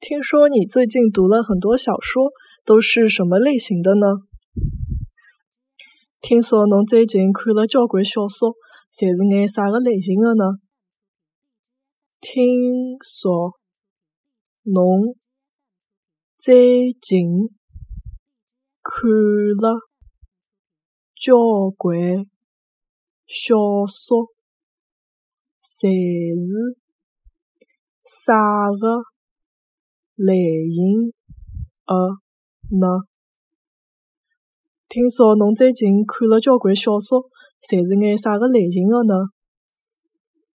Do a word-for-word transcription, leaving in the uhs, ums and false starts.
听说你最近读了很多小说，都是什么类型的呢？听说侬最近看了交关小说，侪是眼啥个类型的呢？听说侬最近看了交关小说，侪是啥个类型的呢？听说侬最近看了交关小说，侪是眼啥个类型的呢？